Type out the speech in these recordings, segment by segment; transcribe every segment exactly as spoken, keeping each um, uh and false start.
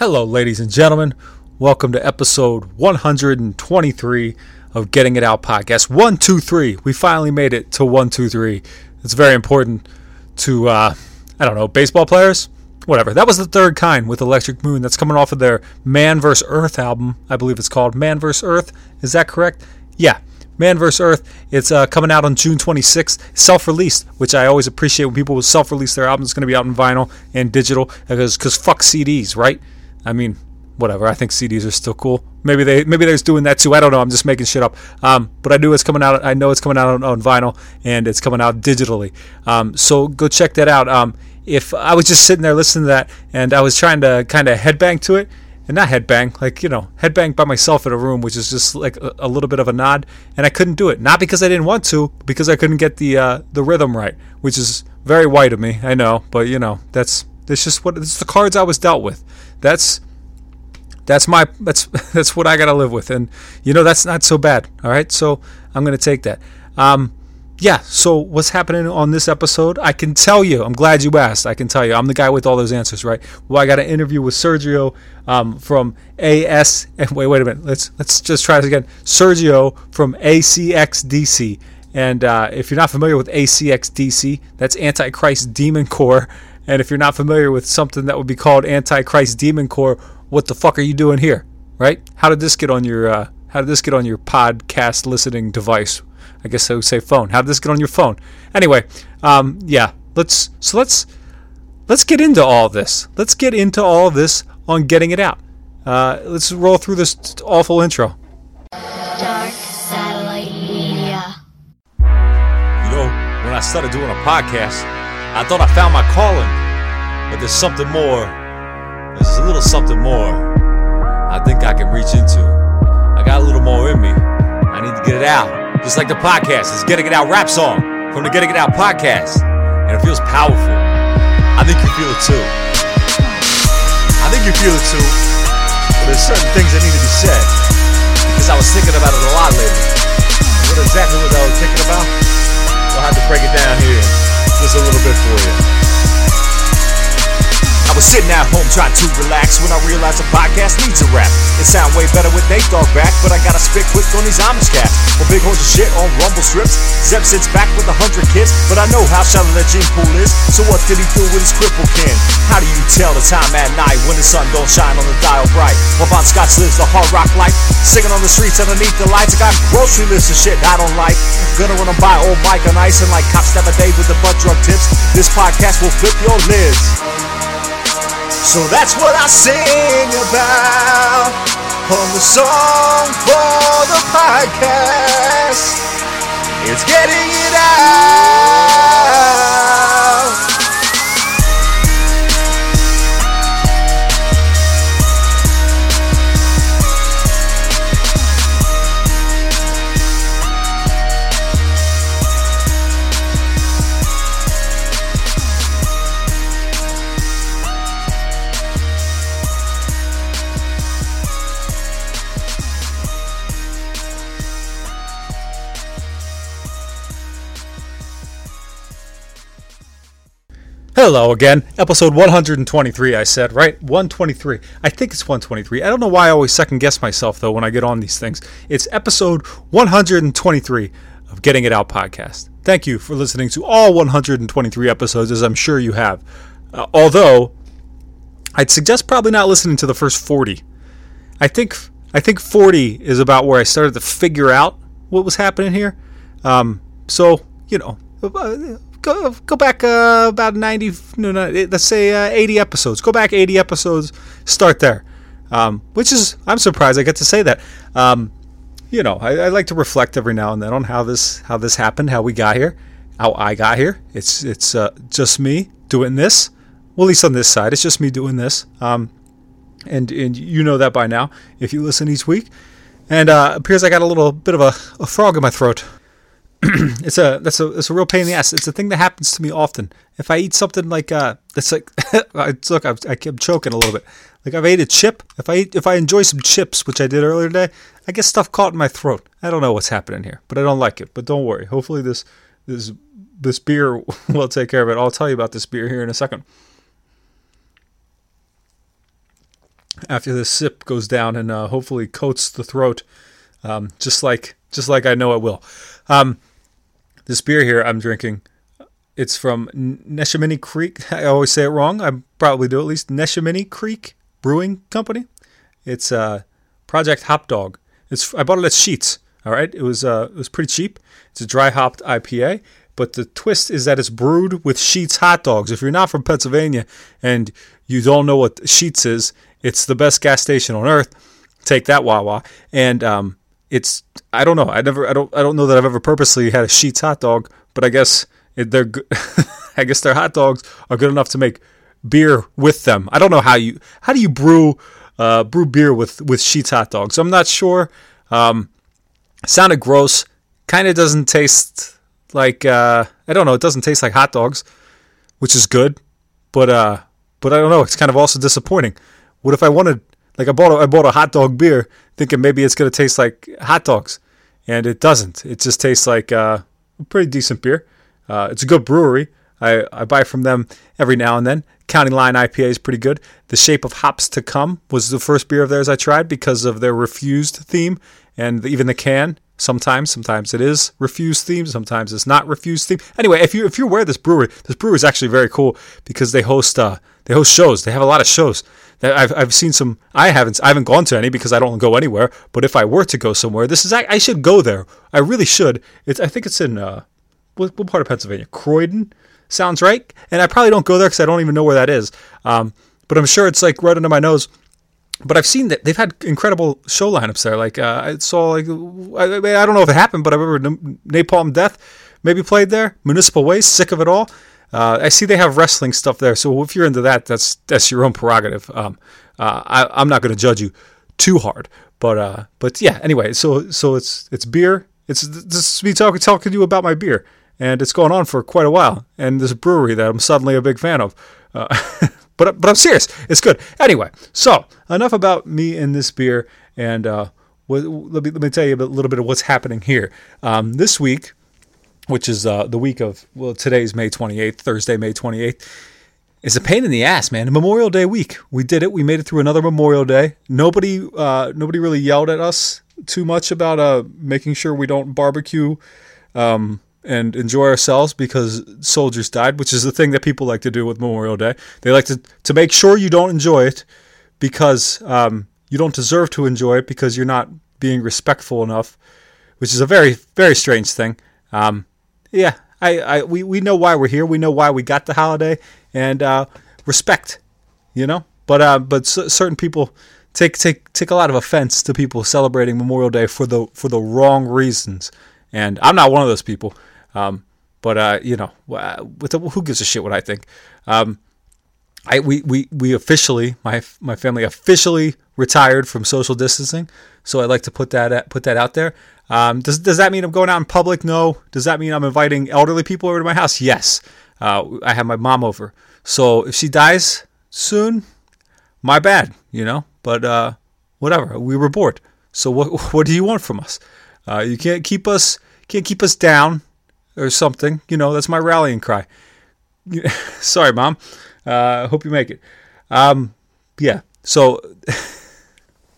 Hello, ladies and gentlemen. Welcome to episode one twenty-three of Getting It Out podcast. one two three. We finally made it to one two three. It's very important to, uh, I don't know, baseball players? Whatever. That was the third kind with Electric Moon. That's coming off of their Man versus. Earth album, I believe it's called. Man versus. Earth. Is that correct? Yeah. Man versus. Earth. It's uh, coming out on June twenty-sixth. Self-released, which I always appreciate when people will self-release their albums. It's going to be out in vinyl and digital because fuck C Ds, right? I mean, whatever. I think C Ds are still cool. Maybe they maybe they're doing that too. I don't know. I'm just making shit up. Um, but I knew it's coming out. I know it's coming out on, on vinyl and it's coming out digitally. Um, so go check that out. Um, if I was just sitting there listening to that and I was trying to kind of headbang to it, and not headbang, like you know, headbang by myself in a room, which is just like a, a little bit of a nod, and I couldn't do it. Not because I didn't want to, because I couldn't get the uh, the rhythm right, which is very white of me. I know, but you know, that's that's just what it's the cards I was dealt with. That's that's my that's that's what I gotta live with, and you know that's not so bad. All right, so I'm gonna take that. Um, yeah, so what's happening on this episode? I can tell you. I'm glad you asked. I can tell you. I'm the guy with all those answers, right? Well, I got an interview with Sergio um, from A S. And wait, wait a minute. Let's let's just try this again. Sergio from A C X D C. And uh, if you're not familiar with A C X D C, that's Antichrist Demon Corps. And if you're not familiar with something that would be called Antichrist Demon Corps, what the fuck are you doing here, right? How did this get on your uh, How did this get on your podcast listening device? I guess I would say phone. How did this get on your phone? Anyway, um, yeah, let's so let's let's get into all this. Let's get into all this on Getting It Out. Uh, let's roll through this awful intro. Dark Satellite Media. You know, when I started doing a podcast, I thought I found my calling, but there's something more. There's a little something more I think I can reach into. I got a little more in me. I need to get it out. Just like the podcast, it's Getting It Out rap song from the Getting It Out podcast. And it feels powerful. I think you feel it too. I think you feel it too. But there's certain things that need to be said. Because I was thinking about it a lot lately. What exactly was I was thinking about? I'll have to break it down here just a little bit for you. I was sitting at home trying to relax when I realized the podcast needs a rap. It sound way better with Nate Dogg back, but I gotta spit quick on these Amish cats. Well, big horns of shit on rumble strips. Zeb sits back with a hundred kids, but I know how shallow that gene pool is. So what did he do with his crippled kin? How do you tell the time at night when the sun don't shine on the dial bright? While Bon Scott lives the hard rock life, singing on the streets underneath the lights. I got grocery lists of shit I don't like. Gonna run them by old Mike on ice, and like cops stab a day with the butt drug tips. This podcast will flip your lids. So that's what I sing about on the song for the podcast. It's Getting It Out. Hello again, episode one twenty-three, I said, right? one twenty-three. I think it's one twenty-three. I don't know why I always second guess myself, though, when I get on these things. It's episode one twenty-three of Getting It Out podcast. Thank you for listening to all one hundred twenty-three episodes, as I'm sure you have. Uh, although, I'd suggest probably not listening to the first forty. I think I think forty is about where I started to figure out what was happening here. Um, so, you know... Uh, Go, go back uh, about ninety, no, no, let's say uh, eighty episodes. Go back eighty episodes, start there. Um, which is, I'm surprised I get to say that. Um, you know, I, I like to reflect every now and then on how this how this happened, how we got here, how I got here. It's it's uh, just me doing this. Well, at least on this side, it's just me doing this. Um, and, and you know that by now if you listen each week. And uh, it appears I got a little bit of a, a frog in my throat. it's a that's a it's a real pain in the ass. It's a thing that happens to me often. If I eat something like uh, that's like look, I'm, I kept choking a little bit. Like I've ate a chip. If I eat, if I enjoy some chips, which I did earlier today, I get stuff caught in my throat. I don't know what's happening here, but I don't like it. But don't worry. Hopefully this this this beer will take care of it. I'll tell you about this beer here in a second. After this sip goes down and uh, hopefully coats the throat, um, just like just like I know it will. Um. This beer here I'm drinking, it's from Neshaminy Creek. I always say it wrong. I probably do at least. Neshaminy Creek Brewing Company. It's uh, Project Hop Dog. It's I bought it at Sheetz. All right, it was uh, it was pretty cheap. It's a dry hopped I P A, but the twist is that it's brewed with Sheetz hot dogs. If you're not from Pennsylvania and you don't know what Sheetz is, it's the best gas station on earth. Take that, Wawa, and um, it's. I don't know. I never. I don't. I don't know that I've ever purposely had a Sheetz hot dog, but I guess they're. Go- I guess their hot dogs are good enough to make beer with them. I don't know how you. How do you brew, uh, brew beer with with Sheetz hot dogs? I'm not sure. Um, sounded gross. Kind of doesn't taste like. Uh, I don't know. It doesn't taste like hot dogs, which is good, but uh, but I don't know. It's kind of also disappointing. What if I wanted? Like I bought, a, I bought a hot dog beer, thinking maybe it's gonna taste like hot dogs, and it doesn't. It just tastes like uh, pretty decent beer. Uh, it's a good brewery. I, I buy from them every now and then. County Line I P A is pretty good. The Shape of Hops to Come was the first beer of theirs I tried because of their refused theme and even the can. Sometimes, sometimes it is refused theme. Sometimes it's not refused theme. Anyway, if you if you're aware of this brewery, this brewery is actually very cool because they host uh they host shows. They have a lot of shows. I've I've seen some. I haven't I haven't gone to any because I don't go anywhere. But if I were to go somewhere, this is I, I should go there. I really should. It's I think it's in uh what, what part of Pennsylvania? Croydon. Sounds right. And I probably don't go there because I don't even know where that is. Um, but I'm sure it's like right under my nose. But I've seen that they've had incredible show lineups there. Like uh, I saw, like I, I don't know if it happened, but I remember Napalm Death maybe played there. Municipal Waste, Sick of It All. Uh, I see they have wrestling stuff there. So if you're into that, that's that's your own prerogative. Um, uh, I, I'm not going to judge you too hard. But uh, but yeah. Anyway, so so it's it's beer. It's just me talking talking to you about my beer. And it's going on for quite a while. And there's a brewery that I'm suddenly a big fan of. Uh, but but I'm serious. It's good. Anyway, so enough about me and this beer. And uh, let me let me tell you a little bit of what's happening here. Um, this week, which is uh, the week of, well, today's May twenty-eighth, Thursday, May twenty-eighth, is a pain in the ass, man. Memorial Day week. We did it. We made it through another Memorial Day. Nobody uh, nobody really yelled at us too much about uh, making sure we don't barbecue Um and enjoy ourselves because soldiers died, which is the thing that people like to do with Memorial Day. They like to, to make sure you don't enjoy it because um, you don't deserve to enjoy it because you're not being respectful enough, which is a very, very strange thing. Um, yeah, I, I we, we know why we're here. We know why we got the holiday and uh, respect, you know? But uh, but c- certain people take take take a lot of offense to people celebrating Memorial Day for the for the wrong reasons. And I'm not one of those people. Um, but, uh, you know, with the, who gives a shit what I think? Um, I, we, we, we officially, my, my family officially retired from social distancing. So I like to put that, at, put that out there. Um, does, does that mean I'm going out in public? No. Does that mean I'm inviting elderly people over to my house? Yes. Uh, I have my mom over. So if she dies soon, my bad, you know, but, uh, whatever, we were bored. So what, what do you want from us? Uh, you can't keep us, can't keep us down. Or something, you know, that's my rallying cry. Sorry, Mom. Uh, hope you make it. Um, yeah, so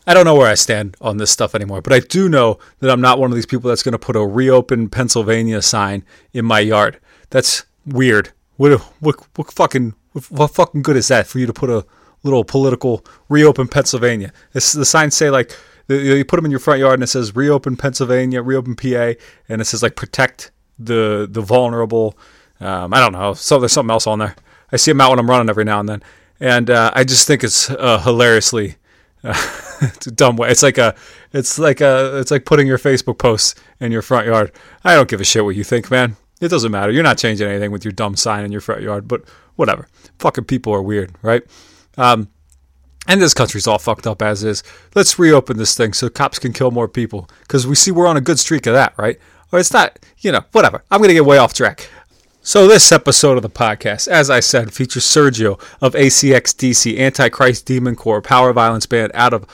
I don't know where I stand on this stuff anymore, but I do know that I'm not one of these people that's going to put a reopen Pennsylvania sign in my yard. That's weird. What what what fucking what, what fucking good is that for you to put a little political reopen Pennsylvania? It's, the signs say like you put them in your front yard and it says reopen Pennsylvania, reopen P A, and it says like protect the the vulnerable, um, I don't know, so there's something else on there. I see them out when I'm running every now and then, and uh, I just think it's uh, hilariously uh, it's a dumb way. It's like a, it's like a, it's like putting your Facebook posts in your front yard. I don't give a shit what you think, man. It doesn't matter. You're not changing anything with your dumb sign in your front yard, but whatever. Fucking people are weird, right? Um, and this country's all fucked up as is. Let's reopen this thing so cops can kill more people because we see we're on a good streak of that, right? Or it's not, you know, whatever. I'm going to get way off track. So this episode of the podcast, as I said, features Sergio of A C X D C, Antichrist Demon Corps, power violence band out of,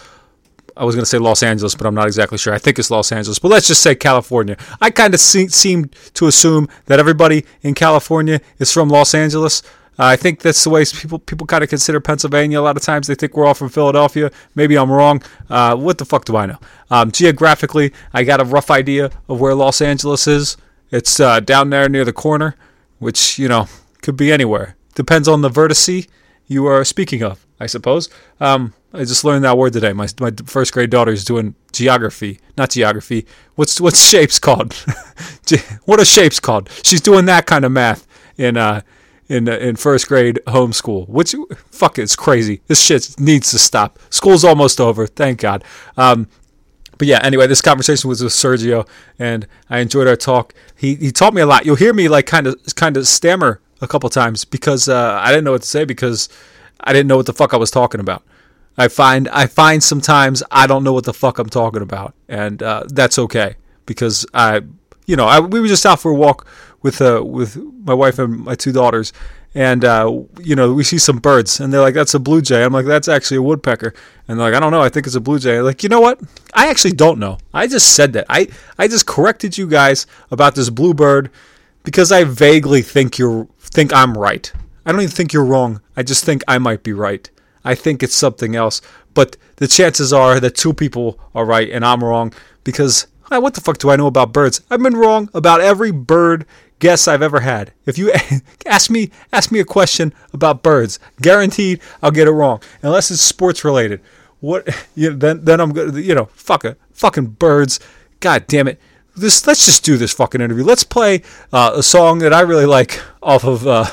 I was going to say Los Angeles, but I'm not exactly sure. I think it's Los Angeles, but let's just say California. I kind of se- seem to assume that everybody in California is from Los Angeles. Uh, I think that's the way people people kind of consider Pennsylvania. A lot of times they think we're all from Philadelphia. Maybe I'm wrong. Uh, what the fuck do I know? Um, geographically, I got a rough idea of where Los Angeles is. It's uh, down there near the corner, which, you know, could be anywhere. Depends on the vertice you are speaking of, I suppose. Um, I just learned that word today. My my first grade daughter is doing geography. Not geography. What's, what's shapes called? What are shapes called? She's doing that kind of math in... Uh, In in first grade homeschool, which fuck, it's crazy. This shit needs to stop. School's almost over, thank God. Um, but yeah, anyway, this conversation was with Sergio, and I enjoyed our talk. He he taught me a lot. You'll hear me like kind of kind of stammer a couple times because uh, I didn't know what to say because I didn't know what the fuck I was talking about. I find I find sometimes I don't know what the fuck I'm talking about, and uh, that's okay because I you know I we were just out for a walk with uh, with my wife and my two daughters, and uh, you know, we see some birds, and they're like, "That's a blue jay." I'm like, "That's actually a woodpecker," and they're like, "I don't know. I think it's a blue jay." I'm like, you know what? I actually don't know. I just said that. I I just corrected you guys about this blue bird because I vaguely think you're think I'm right. I don't even think you're wrong. I just think I might be right. I think it's something else, but the chances are that two people are right and I'm wrong because hey, what the fuck do I know about birds? I've been wrong about every bird guess I've ever had. If you ask me, ask me a question about birds, guaranteed I'll get it wrong unless it's sports related. What? You know, then then I'm gonna you know fuck it, fucking birds. God damn it. This let's just do this fucking interview. Let's play uh, a song that I really like off of. Uh,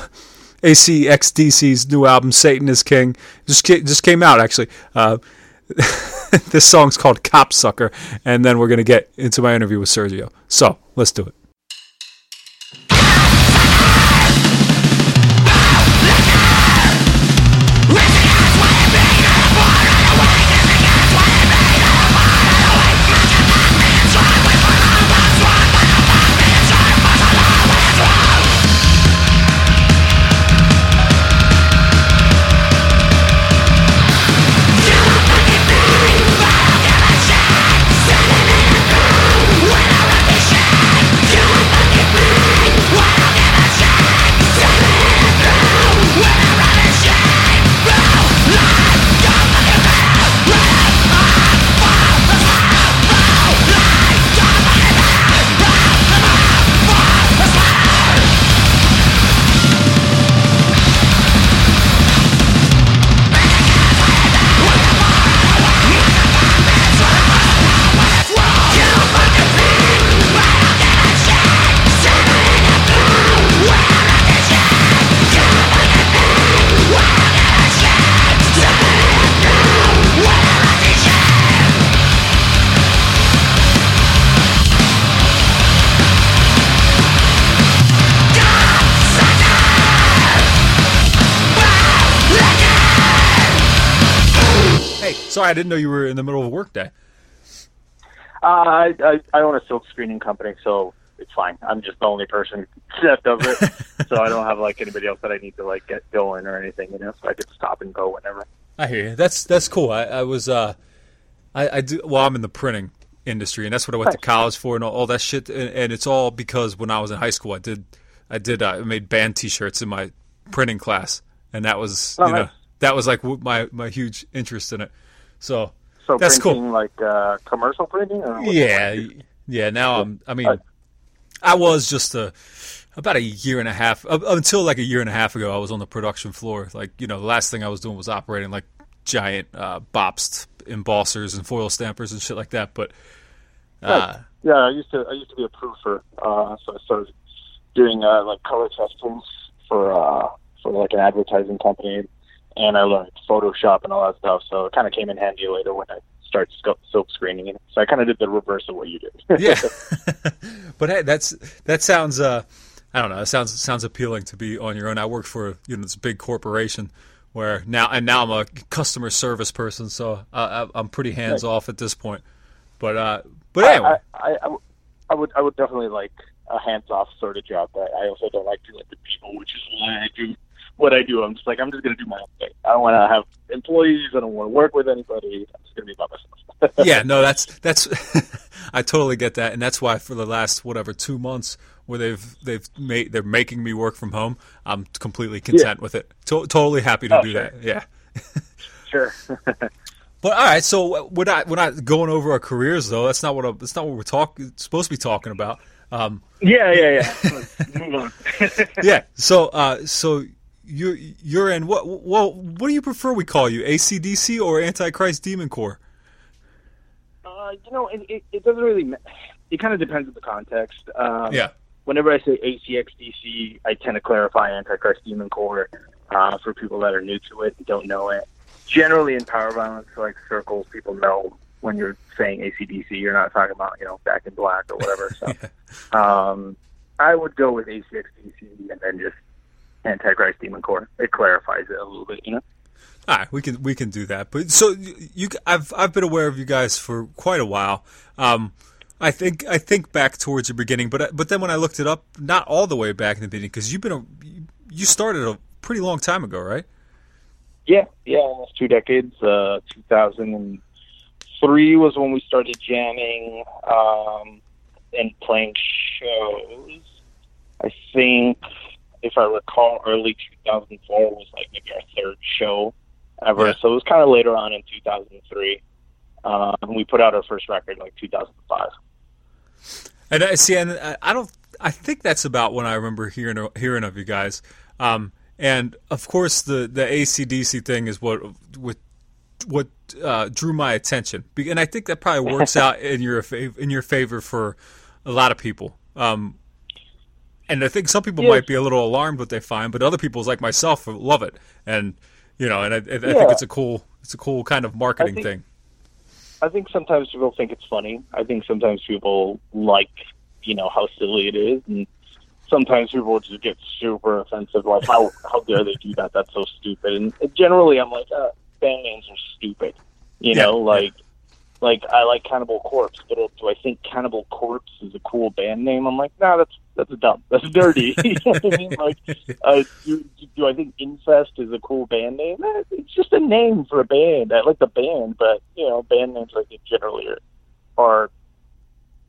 A C X D C's new album, Satan Is King, just just came out, actually. Uh, this song's called Cop Sucker, and then we're going to get into my interview with Sergio. So, let's do it. Sorry, I didn't know you were in the middle of a work day. Uh, I, I, I own a silk screening company, so it's fine. I'm just the only person left over it, so I don't have like anybody else that I need to like get going or anything, you know. So I just stop and go whenever. I hear you. That's that's cool. I, I was uh, I, I do well. I'm in the printing industry, and that's what I went nice. to college for, and all, all that shit. And, and it's all because when I was in high school, I did I did I uh, made band T-shirts in my printing class, and that was oh, you nice. know that was like my my huge interest in it. So, so that's printing, cool. Like uh, commercial printing, or yeah, yeah. Now I'm. I mean, uh, I was just a about a year and a half up, until like a year and a half ago. I was on the production floor. Like you know, the last thing I was doing was operating like giant uh, bops, embossers, and foil stampers and shit like that. But uh, right. yeah, I used to I used to be a proofer, uh, so I started doing uh, like color test prints for uh, for like an advertising company. And I learned Photoshop and all that stuff, so it kind of came in handy later when I started silk screening. It. So I kind of did the reverse of what you did. yeah, but hey, that's that sounds. Uh, I don't know. It sounds sounds appealing to be on your own. I work for you know this big corporation where now and now I'm a customer service person, so I, I'm pretty hands off at this point. But uh, but anyway, I, I, I, I would I would definitely like a hands off sort of job. But I also don't like to let the people, which is why I do. What I do, I'm just like, I'm just going to do my own thing. I don't want to have employees. I don't want to work with anybody. I'm just going to be by myself. yeah, no, that's, that's, I totally get that. And that's why for the last, whatever, two months where they've, they've made, they're making me work from home, I'm completely content yeah. with it. To- totally happy to oh, do sure. that. Yeah. sure. But all right. So we're not, we're not going over our careers though. That's not what, I, that's not what we're talking, supposed to be talking about. Um, yeah, yeah, yeah. Let's move on. yeah. So, uh, so, You're, you're in, what Well, what do you prefer we call you, A C D C or Antichrist Demon Corps? Uh, you know, it, it, it doesn't really, ma- it kind of depends on the context. Um, yeah. Whenever I say A C X D C, I tend to clarify Antichrist Demon Corps uh, for people that are new to it and don't know it. Generally in power violence, like circles, people know when you're saying A C D C, you're not talking about, you know, Back in Black or whatever. So yeah. um, I would go with A C X D C and then just Antichrist Demon Corps. It clarifies it a little bit, you know. All right, we can we can do that. But so you, you I've I've been aware of you guys for quite a while. Um, I think I think back towards the beginning, but I, but then when I looked it up, not all the way back in the beginning, because you've been a, you started a pretty long time ago, right? Yeah, yeah, almost two decades. Uh, two thousand three was when we started jamming um, and playing shows. I think, if I recall, early two thousand four was like maybe our third show ever. Yeah. So it was kind of later on in two thousand three. Um, we put out our first record in like two thousand five. And I see, and I don't. I think that's about when I remember hearing hearing of you guys. Um, and of course, the the A C D C thing is what what what uh, drew my attention, and I think that probably works out in your in your favor for a lot of people. Um, and I think some people yeah. might be a little alarmed what they find, but other people, like myself, love it, and you know, and I, I yeah. think it's a cool it's a cool kind of marketing I think- thing. I think sometimes people think it's funny. I think sometimes people like, you know, how silly it is. And sometimes people just get super offensive. Like, how, how dare they do that? That's so stupid. And generally, I'm like, uh, band names are stupid. You yeah. know, like, like I like Cannibal Corpse, but do I think Cannibal Corpse is a cool band name? I'm like, nah, that's that's dumb. That's dirty. You know what I mean? Like, uh, do, do I think Incest is a cool band name? It's just a name for a band. I like the band, but you know, band names like it generally are, are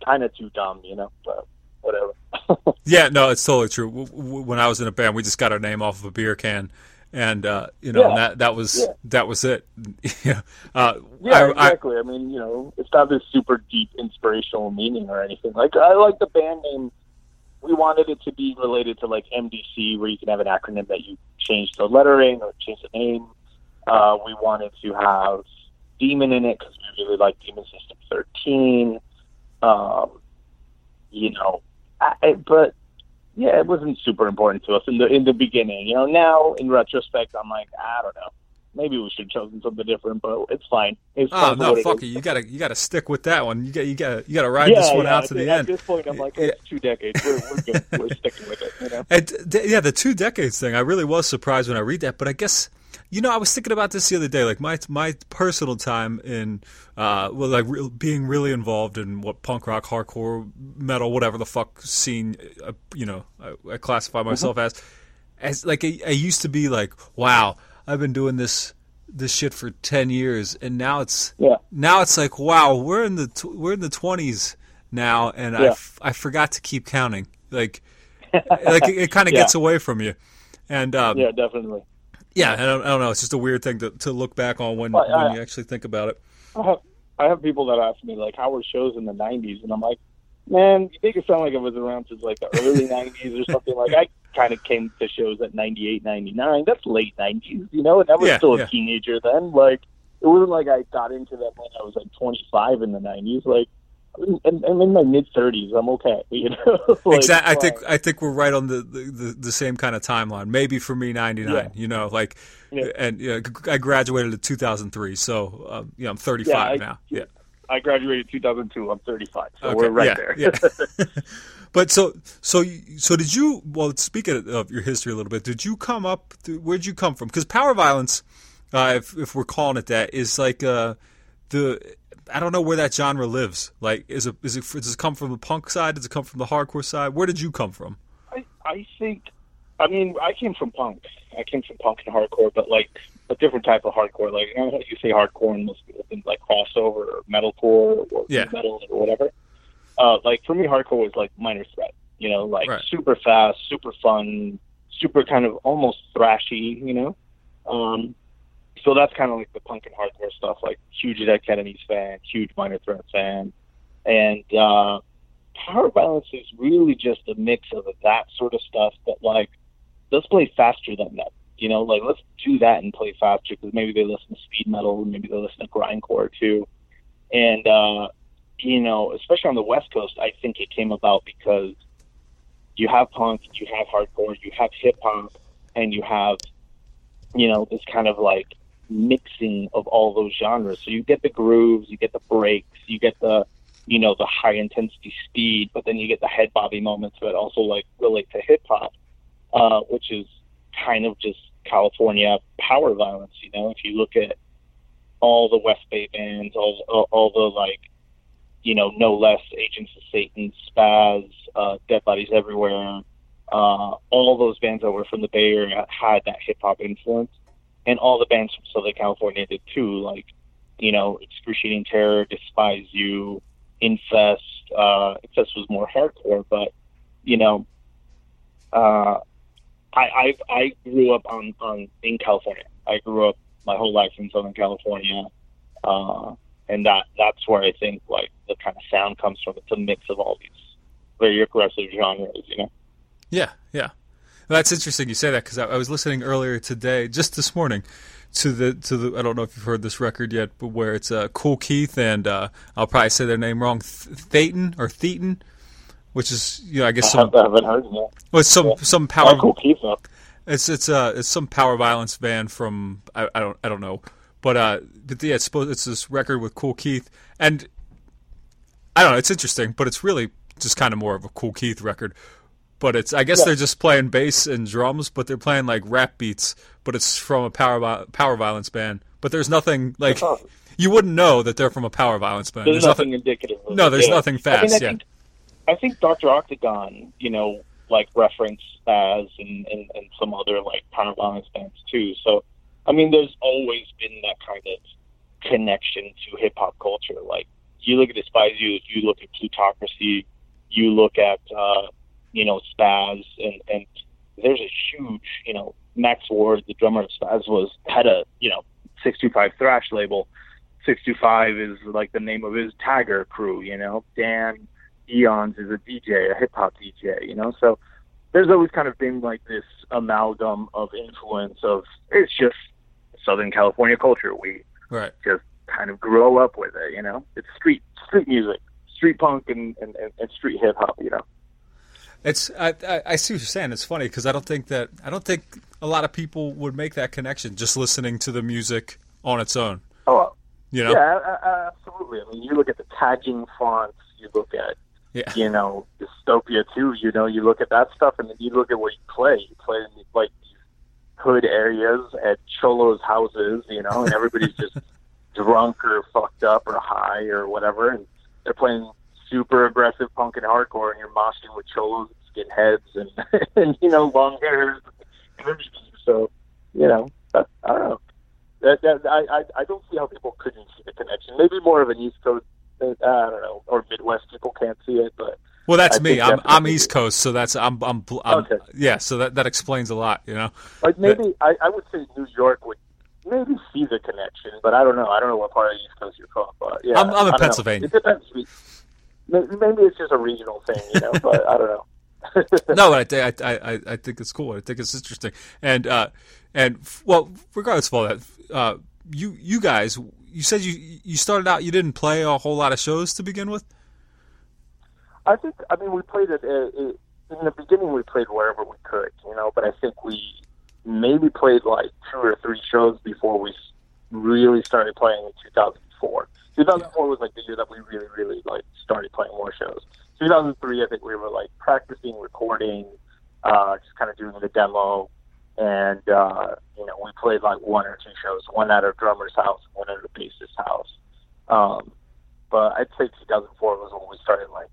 kind of too dumb. You know, but whatever. Yeah, no, it's totally true. When I was in a band, we just got our name off of a beer can. And, uh, you know, yeah. and that, that was, yeah. that was it. yeah. Uh, yeah, exactly. I, I mean, you know, it's not this super deep inspirational meaning or anything. Like, I like the band name. We wanted it to be related to like M D C, where you can have an acronym that you change the lettering or change the name. Uh, we wanted to have Demon in it, 'cause we really like Demon System thirteen. Um, you know, I, I but, yeah, it wasn't super important to us in the in the beginning. You know, now in retrospect, I'm like, I don't know, maybe we should have chosen something different, but it's fine. It's oh fine no, fuck it, it. You gotta you gotta stick with that one. You got you got you gotta ride yeah, this one yeah, out to the at end. At this point, I'm like, it's two decades. We're we're, good. We're sticking with it. You know? And, yeah, the two decades thing. I really was surprised when I read that, but I guess. You know, I was thinking about this the other day. Like my my personal time in, uh, well, like re- being really involved in what punk rock, hardcore, metal, whatever the fuck scene, uh, you know, I, I classify myself mm-hmm. as, as like I, I used to be like, wow, I've been doing this this shit for ten years, and now it's yeah. now it's like, wow, we're in the tw- we're in the twenties now, and yeah. I, f- I forgot to keep counting. Like, like it, it kind of yeah. gets away from you, and um, yeah, definitely. Yeah, I don't, I don't know. It's just a weird thing to, to look back on when, well, when I, you actually think about it. I have, I have people that ask me, like, how were shows in the nineties? And I'm like, man, you make it sound like I was around since, like, the early nineties or something. Like, I kind of came to shows at ninety-eight, ninety-nine. That's late nineties, you know? And I was yeah, still a yeah. teenager then. Like, it wasn't like I got into that when I was, like, twenty-five in the nineties. Like, I'm, I'm in my mid-thirties. I'm okay, you know? Like, exactly. I think I think we're right on the, the, the, the same kind of timeline. Maybe for me, ninety-nine, yeah. you know, like, yeah. and you know, I graduated in two thousand three, so, um, you know, I'm thirty-five yeah, I, now. Yeah, I graduated in two thousand two. I'm thirty-five, so okay. we're right yeah, there. yeah. But so, so, so did you, well, speaking of your history a little bit, did you come up, through, where'd you come from? Because Power Violence, uh, if, if we're calling it that, is like uh, the... I don't know where that genre lives. Like, is it, is it, does it come from the punk side? Does it come from the hardcore side? Where did you come from? I, I think, I mean, I came from punk. I came from punk and hardcore, but like a different type of hardcore. Like, I don't know if you say hardcore and most people think like crossover or metalcore or yeah. metal or whatever. Uh, like for me, hardcore was like Minor Threat, you know, like right. super fast, super fun, super kind of almost thrashy, you know? Um, So that's kind of like the punk and hardcore stuff, like huge Dead Kennedys fan, huge Minor Threat fan. And uh, Power Violence is really just a mix of that sort of stuff, but like, let's play faster than that. You know, like let's do that and play faster because maybe they listen to speed metal, maybe they listen to grindcore too. And, uh, you know, especially on the West Coast, I think it came about because you have punk, you have hardcore, you have hip hop, and you have, you know, this kind of like, mixing of all those genres. So you get the grooves, you get the breaks, you get the, you know, the high intensity speed, but then you get the head bobbing moments that also like relate to hip hop, uh, which is kind of just California Power Violence. You know, if you look at all the West Bay bands, all all the like you know, no less Agents of Satan, Spaz, uh, Dead Bodies Everywhere, uh, all those bands that were from the Bay Area had that hip-hop influence. And all the bands from Southern California did too, like, you know, Excruciating Terror, Despise You, Incest. Uh, Incest was more hardcore, but, you know, uh, I, I I grew up on, on in California. I grew up my whole life in Southern California, uh, and that that's where I think, like, the kind of sound comes from. It's a mix of all these very aggressive genres, you know? Yeah, yeah. Well, that's interesting you say that, because I, I was listening earlier today, just this morning, to the to the I don't know if you've heard this record yet, but where it's uh, Cool Keith and uh, I'll probably say their name wrong, Thetan or Thetan, which is, you know, I guess some I haven't heard of that. Well, it's some yeah. some power. Oh, Cool Keith, though. It's it's uh it's some power violence band from I, I don't I don't know, but uh but yeah, it's supposed it's this record with Cool Keith, and I don't know, it's interesting, but it's really just kind of more of a Cool Keith record. But it's, I guess yeah. they're just playing bass and drums, but they're playing like rap beats. But it's from a power power violence band. But there's nothing like awesome. You wouldn't know that they're from a power violence band. There's, there's nothing, nothing indicative. Of no, there's yeah. nothing fast. I, mean, I, yeah. think, I think Doctor Octagon, you know, like referenced Spaz and, and, and some other like power violence bands too. So I mean, there's always been that kind of connection to hip hop culture. Like you look at Despise You, you look at Plutocracy, you look at. Uh, you know, Spaz, and, and there's a huge, you know, Max Ward, the drummer of Spaz, was, had a, you know, six two five thrash label. six two five is like the name of his Tagger crew, you know. Dan Eons is a D J, a hip-hop D J, you know. So there's always kind of been like this amalgam of influence of, it's just Southern California culture. We right. just kind of grow up with it, you know. It's street street music, street punk, and, and, and street hip-hop, you know. It's I, I I see what you're saying. It's funny because I don't think that I don't think a lot of people would make that connection just listening to the music on its own. Oh, you know? Yeah, I, I, absolutely. I mean, you look at the tagging fonts. You look at yeah. you know, Dystopia too. You know, you look at that stuff, and then you look at where you play. You play in like these hood areas at cholos' houses, you know, and everybody's just drunk or fucked up or high or whatever, and they're playing super aggressive punk and hardcore, and you're moshing with cholos and skinheads and, and you know, long hairs. So, you know, that, I don't know. That, that, I, I don't see how people couldn't see the connection. Maybe more of an East Coast, uh, I don't know, or Midwest people can't see it. But well, that's I me. I'm I'm East Coast, so that's I'm I'm, I'm okay. Yeah. So that, that explains a lot, you know. Like maybe but, I, I would say New York would maybe see the connection, but I don't know. I don't know what part of the East Coast you're from, but yeah, I'm, I'm in Pennsylvania. Know. It depends. Maybe it's just a regional thing, you know, but I don't know. No, I, I, I, I think it's cool. I think it's interesting. And, uh, and well, regardless of all that, uh, you you guys, you said you you started out, you didn't play a whole lot of shows to begin with? I think, I mean, we played it, it, in the beginning we played wherever we could, you know, but I think we maybe played like two or three shows before we really started playing in two thousand four. two thousand four was like the year that we really, really like started playing more shows. two thousand three, I think we were like practicing, recording, uh, just kind of doing the demo, and uh, you know, we played like one or two shows, one at our drummer's house, one at our bassist's house. Um, but I'd say two thousand four was when we started like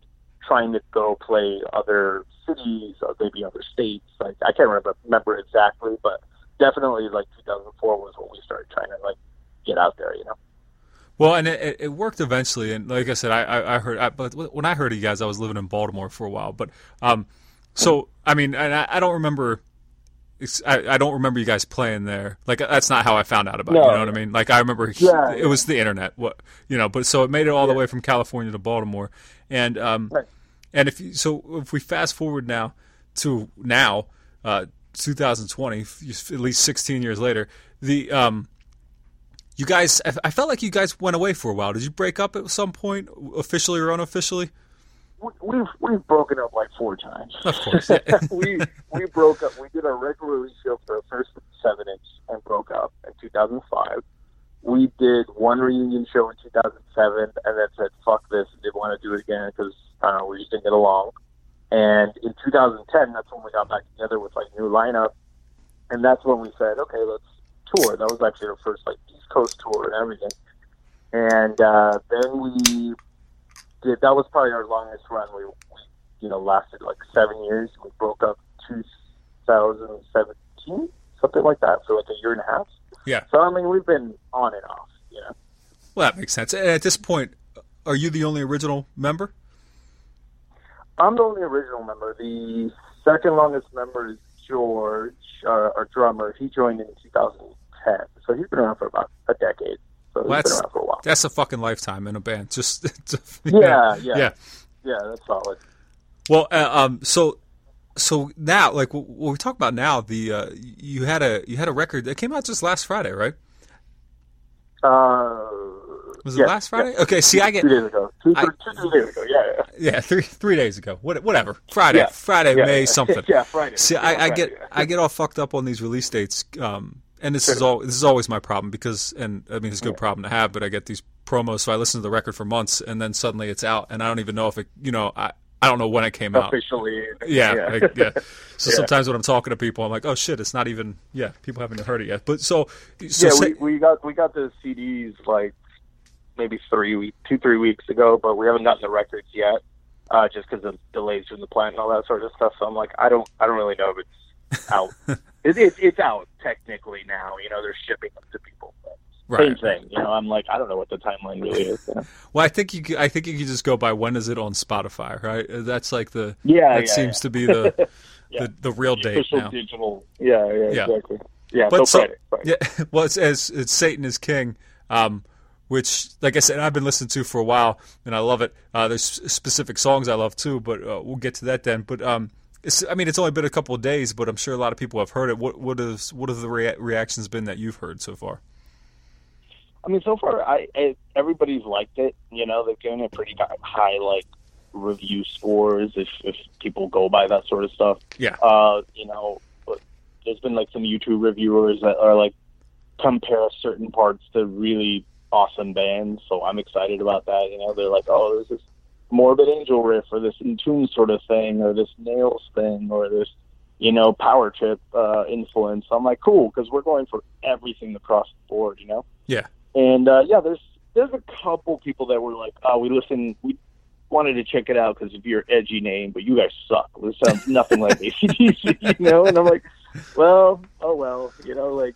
trying to go play other cities, or maybe other states. Like I can't remember, remember exactly, but definitely like two thousand four was when we started trying to like get out there, you know. Well, and it, it worked eventually, and like I said, I, I heard. I, but when I heard of you guys, I was living in Baltimore for a while. But um, so I mean, and I, I don't remember. I, I don't remember you guys playing there. Like that's not how I found out about. No. It, you know what I mean? Like I remember yeah, it was the internet. What you know? But so it made it all yeah. the way from California to Baltimore, and um, right. and if you, so, if we fast forward now to now, uh, two thousand twenty, at least sixteen years later, the um. You guys, I felt like you guys went away for a while. Did you break up at some point, officially or unofficially? We've we've broken up like four times. Of course, yeah. we we broke up. We did a regular release show for our first seven inch and broke up in two thousand five. We did one reunion show in two thousand seven, and then said fuck this, and didn't want to do it again because I don't know, we just didn't get along. And in two thousand ten, that's when we got back together with like new lineup, and that's when we said okay, let's tour. That was actually our first like East Coast tour and everything, and uh, then we did, that was probably our longest run. We, we you know, lasted like seven years. We broke up two thousand seventeen, something like that, for like a year and a half. Yeah. So, I mean, we've been on and off, you know. Well, that makes sense. At this point, are you the only original member? I'm the only original member. The second longest member is George, uh, our drummer. He joined in two thousand ten, so he's been around for about a decade. So well, that's, been around for a while. That's a fucking lifetime in a band. Just yeah, know, yeah, yeah, yeah. That's solid. Well, uh, um, so so now, like what we talk about now, the uh, you had a you had a record that came out just last Friday, right? Uh. Was it yes, last Friday? Yes. Okay, see, I get... Three days ago. Two, I, two days ago, yeah. Yeah, yeah three, three days ago. What, whatever. Friday. Yeah. Friday, yeah. May something. yeah, Friday. See, yeah, I, Friday, I get yeah. I get all fucked up on these release dates, um, and this sure. is all this is always my problem because, and I mean, it's a good yeah. problem to have, but I get these promos, so I listen to the record for months, and then suddenly it's out, and I don't even know if it, you know, I, I don't know when it came Officially, out. Officially. Yeah, yeah. Like, yeah. So yeah. sometimes when I'm talking to people, I'm like, oh, shit, it's not even, yeah, people haven't heard it yet. But so... so yeah, say, we, we got we got the C Ds, like, maybe three, two, three weeks ago, but we haven't gotten the records yet, uh, just because of delays from the plant and all that sort of stuff. So I'm like, I don't, I don't really know if it's out. it, it, it's out technically now. You know, they're shipping them to people. Right. Same thing. You know, I'm like, I don't know what the timeline really is. You know? Well, I think you, I think you can just go by when is it on Spotify, right? That's like the yeah, that yeah, seems yeah. to be the yeah. the, the real the date now. Digital. Yeah, yeah, yeah, exactly. Yeah, but so, Friday, Friday. yeah. Well, it's as it's Satan Is King. Um, Which, like I said, I've been listening to for a while, and I love it. Uh, there's specific songs I love too, but uh, we'll get to that then. But um, it's, I mean, it's only been a couple of days, but I'm sure a lot of people have heard it. What what is what have the rea- reactions been that you've heard so far? I mean, so far, I, I everybody's liked it. You know, they've given it pretty high like review scores if if people go by that sort of stuff. Yeah. Uh, you know, but there's been like some YouTube reviewers that are like compare certain parts to really awesome band, so I'm excited about that. You know, they're like, oh, there's this Morbid Angel riff or this Entombed sort of thing or this Nails thing or this, you know, Power Trip uh, influence. I'm like, cool, because we're going for everything across the board, you know? Yeah. And, uh, yeah, there's there's a couple people that were like, oh, we listened, we wanted to check it out because of your edgy name, but you guys suck. This sounds nothing like A C D C, you know? And I'm like, well, oh, well, you know, like,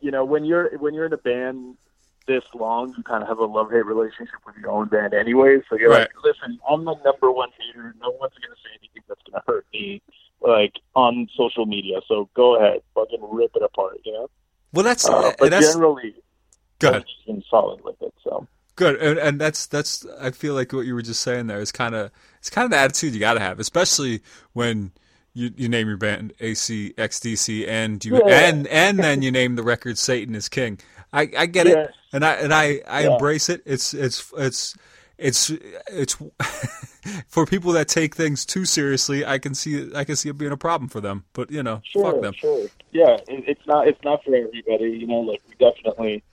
you know, when you're when you're in a band this long, you kind of have a love-hate relationship with your own band anyway, so you're right. like, listen, I'm the number one hater, no one's going to say anything that's going to hurt me, like, on social media, so go ahead, fucking rip it apart, you know? Well, that's... Uh, but that's, generally, I've just been solid with it, so... Good, and, and that's that's. I feel like what you were just saying there is kind of, it's kind of the attitude you got to have, especially when... You, you name your band ACxDC and you yeah. and and then you name the record Satan Is King. I, I get yeah. it, and I and I, I yeah. embrace it. It's it's it's it's it's for people that take things too seriously. I can see I can see it being a problem for them, but you know, sure, fuck them. Sure. Yeah, it, it's not it's not for everybody. You know, like we definitely,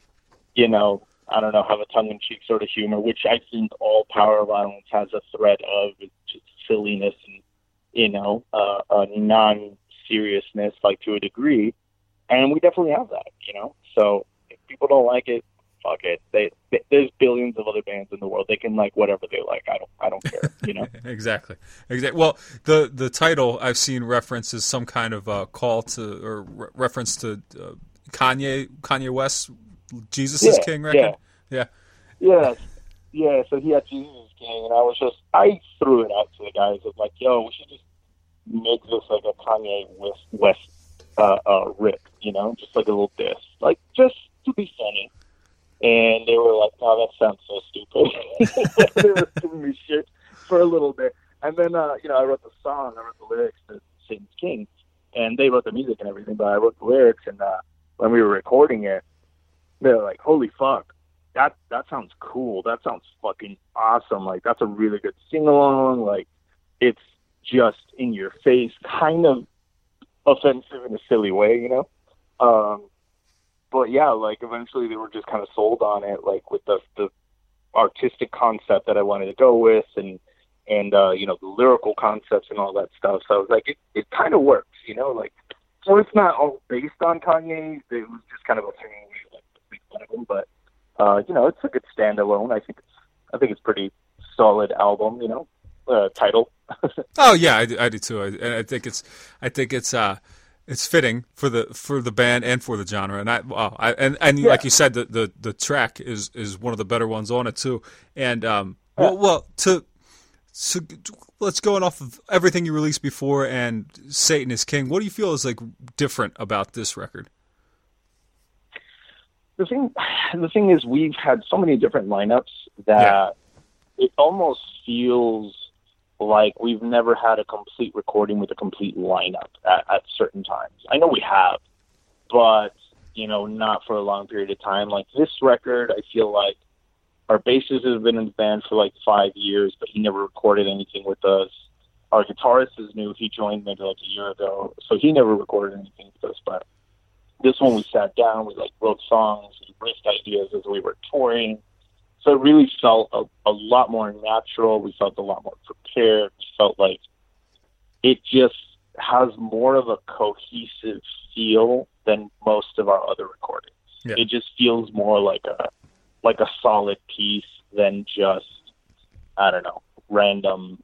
you know, I don't know, have a tongue in cheek sort of humor, which I think all power violence has a thread of. It's just silliness and, you know, uh, a non-seriousness, like, to a degree. And we definitely have that, you know? So if people don't like it, fuck it. They, they, there's billions of other bands in the world. They can like whatever they like. I don't I don't care, you know? exactly. exactly. Well, the, the title I've seen references some kind of uh, call to or re- reference to uh, Kanye Kanye West's Jesus yeah, is King record. Yeah. Yeah. Yes. Yeah, so he had Jesus Is King, and I was just, I threw it out to the guys. I was like, yo, we should just make this like a Kanye West, West uh, uh, rip, you know, just like a little diss, like just to be funny. And they were like, oh, that sounds so stupid. They were giving me shit for a little bit. And then, uh, you know, I wrote the song, I wrote the lyrics to Satan Is King, and they wrote the music and everything, but I wrote the lyrics, and uh, when we were recording it, they were like, holy fuck. That that sounds cool. That sounds fucking awesome. Like, that's a really good sing-along. Like, it's just in your face, kind of offensive in a silly way, you know? Um, but, yeah, like, eventually they were just kind of sold on it, like, with the, the artistic concept that I wanted to go with and, and uh, you know, the lyrical concepts and all that stuff. So I was like, it, it kind of works, you know? Like, well, it's not all based on Kanye. It was just kind of a thing, like, make fun of him, but... Uh, you know, it's a good standalone. I think it's, I think it's pretty solid album, you know, uh, title. Oh yeah, I do, I do too. I, I think it's, I think it's, uh, it's fitting for the for the band and for the genre. And I, wow, I and and yeah. like you said, the, the, the track is, is one of the better ones on it too. And um, yeah. well, well, to so let's go on off of everything you released before and Satan Is King. What do you feel is like different about this record? The thing, the thing is, we've had so many different lineups that yeah. it almost feels like we've never had a complete recording with a complete lineup at, at certain times. I know we have, but, you know, not for a long period of time. Like this record, I feel like our bassist has been in the band for like five years, but he never recorded anything with us. Our guitarist is new. He joined maybe like a year ago, so he never recorded anything with us, but this one, we sat down, we like wrote songs, we riffed ideas as we were touring. So it really felt a, a lot more natural. We felt a lot more prepared. We felt like it just has more of a cohesive feel than most of our other recordings. Yeah. It just feels more like a like a solid piece than just, I don't know, random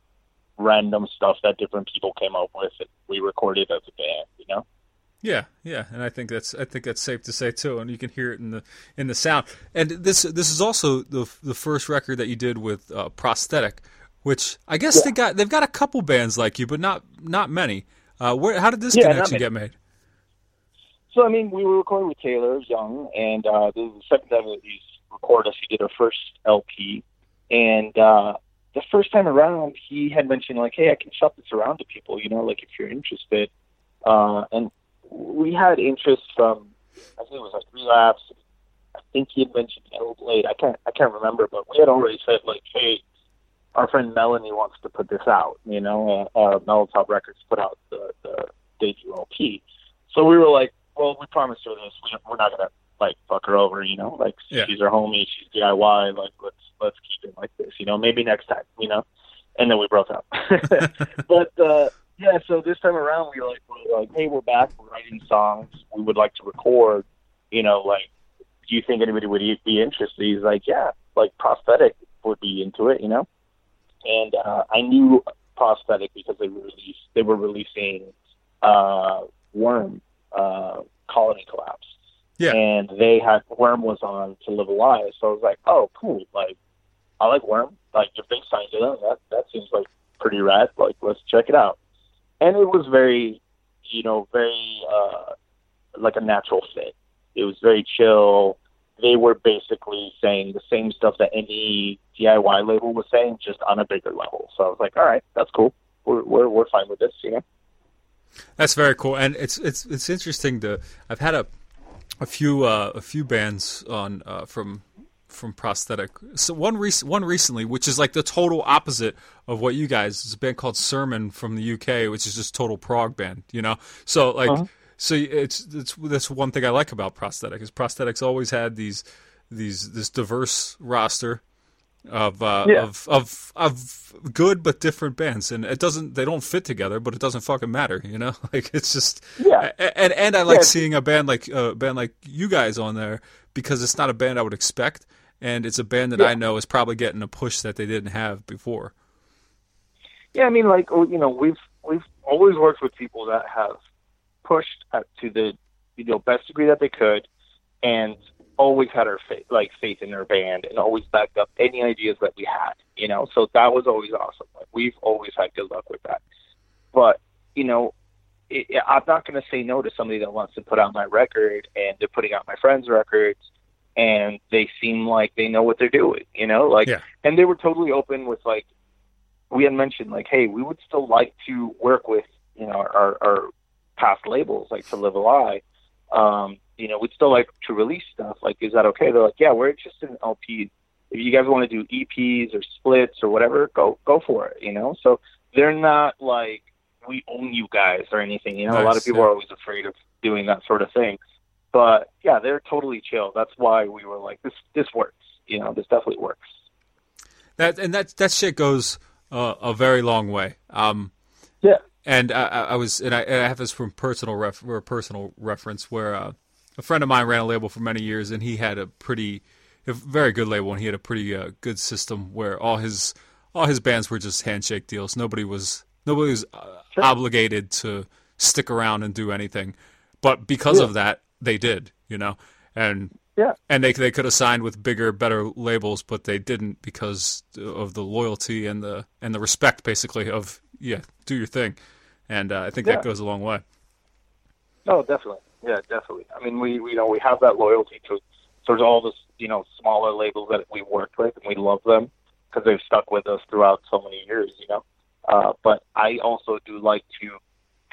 random stuff that different people came up with that we recorded as a band, you know? Yeah, yeah, and I think that's I think that's safe to say too, and you can hear it in the in the sound. And this this is also the the first record that you did with uh, Prosthetic, which I guess yeah. they got they've got a couple bands like you, but not not many. Uh, where how did this yeah, connection get made? So I mean, we were recording with Taylor Young, and uh, this is the second time that he's recorded us. He did our first L P, and uh, the first time around, he had mentioned like, "Hey, I can shop this around to people, you know, like if you're interested," uh, and we had interest from, I think it was like Relapse. I think he had mentioned Yellow Blade. I can't, I can't remember, but we had already said like, "Hey, our friend Melanie wants to put this out." You know, uh, uh, Melotop Records put out the, the debut L P. So we were like, "Well, we promised her this. We, we're not gonna like fuck her over. You know, like yeah. she's our homie. She's D I Y. Like let's let's keep it like this. You know, maybe next time. You know." And then we broke up. but. uh Yeah, so this time around, we like, we were like, "Hey, we're back, we're writing songs, we would like to record, you know, like, do you think anybody would be interested?" He's like, "Yeah, like, Prosthetic would be into it, you know?" And uh, I knew Prosthetic because they released, they were releasing uh, Worm, uh, Colony Collapse. Yeah. And they had, Worm was on To Live a Lie, so I was like, "Oh, cool, like, I like Worm, like, if they signed it up, that, that seems like pretty rad, like, let's check it out." And it was very, you know, very, uh, like a natural fit. It was very chill. They were basically saying the same stuff that any D I Y label was saying, just on a bigger level. So I was like, all right, that's cool. We're, we're, we're fine with this, you know? That's very cool. And it's, it's, it's interesting to, I've had a, a few, uh, a few bands on, uh, from, from Prosthetic. So one recent one recently, which is like the total opposite of what you guys, it's a band called Sermon from the U K, which is just total prog band, you know? So like, uh-huh. so it's, it's, that's one thing I like about Prosthetic is Prosthetic's always had these, these, this diverse roster of, uh, yeah. of, of, of good, but different bands. And it doesn't, they don't fit together, but it doesn't fucking matter, you know? Like it's just, yeah. and, and I like yeah. seeing a band like a uh, band like you guys on there because it's not a band I would expect. And it's a band that yeah. I know is probably getting a push that they didn't have before. Yeah, I mean, like, you know, we've we've always worked with people that have pushed up to the, you know, best degree that they could, and always had our faith, like faith in their band, and always backed up any ideas that we had. You know, so that was always awesome. Like, we've always had good luck with that. But you know, it, I'm not going to say no to somebody that wants to put out my record, and they're putting out my friend's records. And they seem like they know what they're doing, you know, like, yeah. and they were totally open with like, we had mentioned like, "Hey, we would still like to work with, you know, our, our past labels, like To Live a Lie. Um, you know, we'd still like to release stuff. Like, is that okay?" They're like, "Yeah, we're interested in L Ps. If you guys want to do E Ps or splits or whatever, go, go for it." You know? So they're not like, "We own you guys" or anything. You know, nice. A lot of people yeah. are always afraid of doing that sort of thing. But yeah, they're totally chill. That's why we were like, this, this works, you know, this definitely works. That, and that, that shit goes uh, a very long way. Um, yeah. And I, I was, and I, and I have this from personal ref, or personal reference where uh, a friend of mine ran a label for many years and he had a pretty, a very good label. And he had a pretty uh, good system where all his, all his bands were just handshake deals. Nobody was nobody was uh, sure. obligated to stick around and do anything, but because yeah. of that, they did, you know, and yeah, and they they could have signed with bigger, better labels, but they didn't because of the loyalty and the and the respect, basically, of yeah, do your thing, and uh, I think yeah. that goes a long way. Oh, definitely, yeah, definitely. I mean, we we you know we have that loyalty to towards all the you know smaller labels that we worked with, and we love them because they've stuck with us throughout so many years, you know. Uh, but I also do like to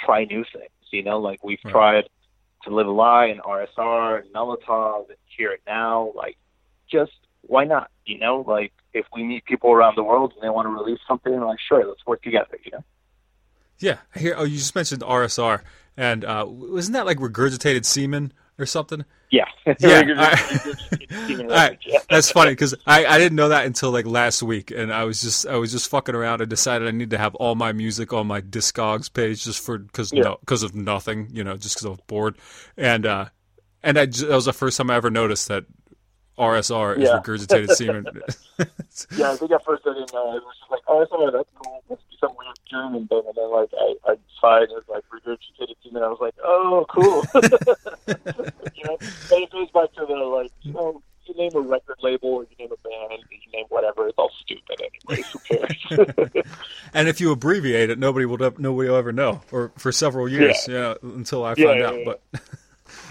try new things, you know. Like we've right. tried To Live a Lie and R S R and Melotop and Hear It Now. Like, just why not? You know, like if we meet people around the world and they want to release something, I'm like, sure, let's work together, you know. Yeah, here. Oh, you just mentioned R S R, and uh, wasn't that like regurgitated semen or something? Yeah, yeah. I, right. That's funny because I, I didn't know that until like last week, and I was just I was just fucking around and decided I need to have all my music on my Discogs page just for because yeah. no, because of nothing, you know, just because I was bored, and uh, and I just, that was the first time I ever noticed that R S R yeah. is regurgitated semen. Yeah, I think at first I didn't know. It was just like, oh, R S R, that's cool. That's some weird German thing, and then like I, I tried it, like regurgitated semen. I was like, oh, cool. You know, but it goes back to the like, you know, you name a record label or you name a band, you name whatever, it's all stupid anyway. Who cares? And if you abbreviate it, nobody will nobody will ever know, or for several years, yeah, you know, until I yeah, find yeah, out. Yeah. But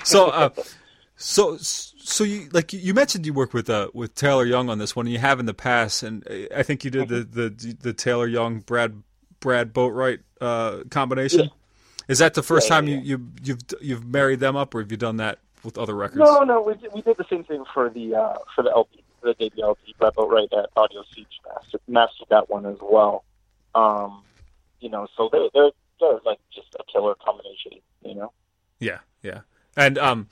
so, uh, so. So you like you mentioned you work with uh, with Taylor Young on this one. And you have in the past, and I think you did the the, the Taylor Young Brad Brad Boatwright uh, combination. Yeah. Is that the first yeah, time yeah, you, yeah. you you've you've married them up, or have you done that with other records? No, no, we did, we did the same thing for the uh, for the L P, the debut L P. Brad Boatwright at Audio Siege mastered, mastered that one as well. Um, you know, so they're, they're they're like just a killer combination. You know. Yeah, yeah, and um.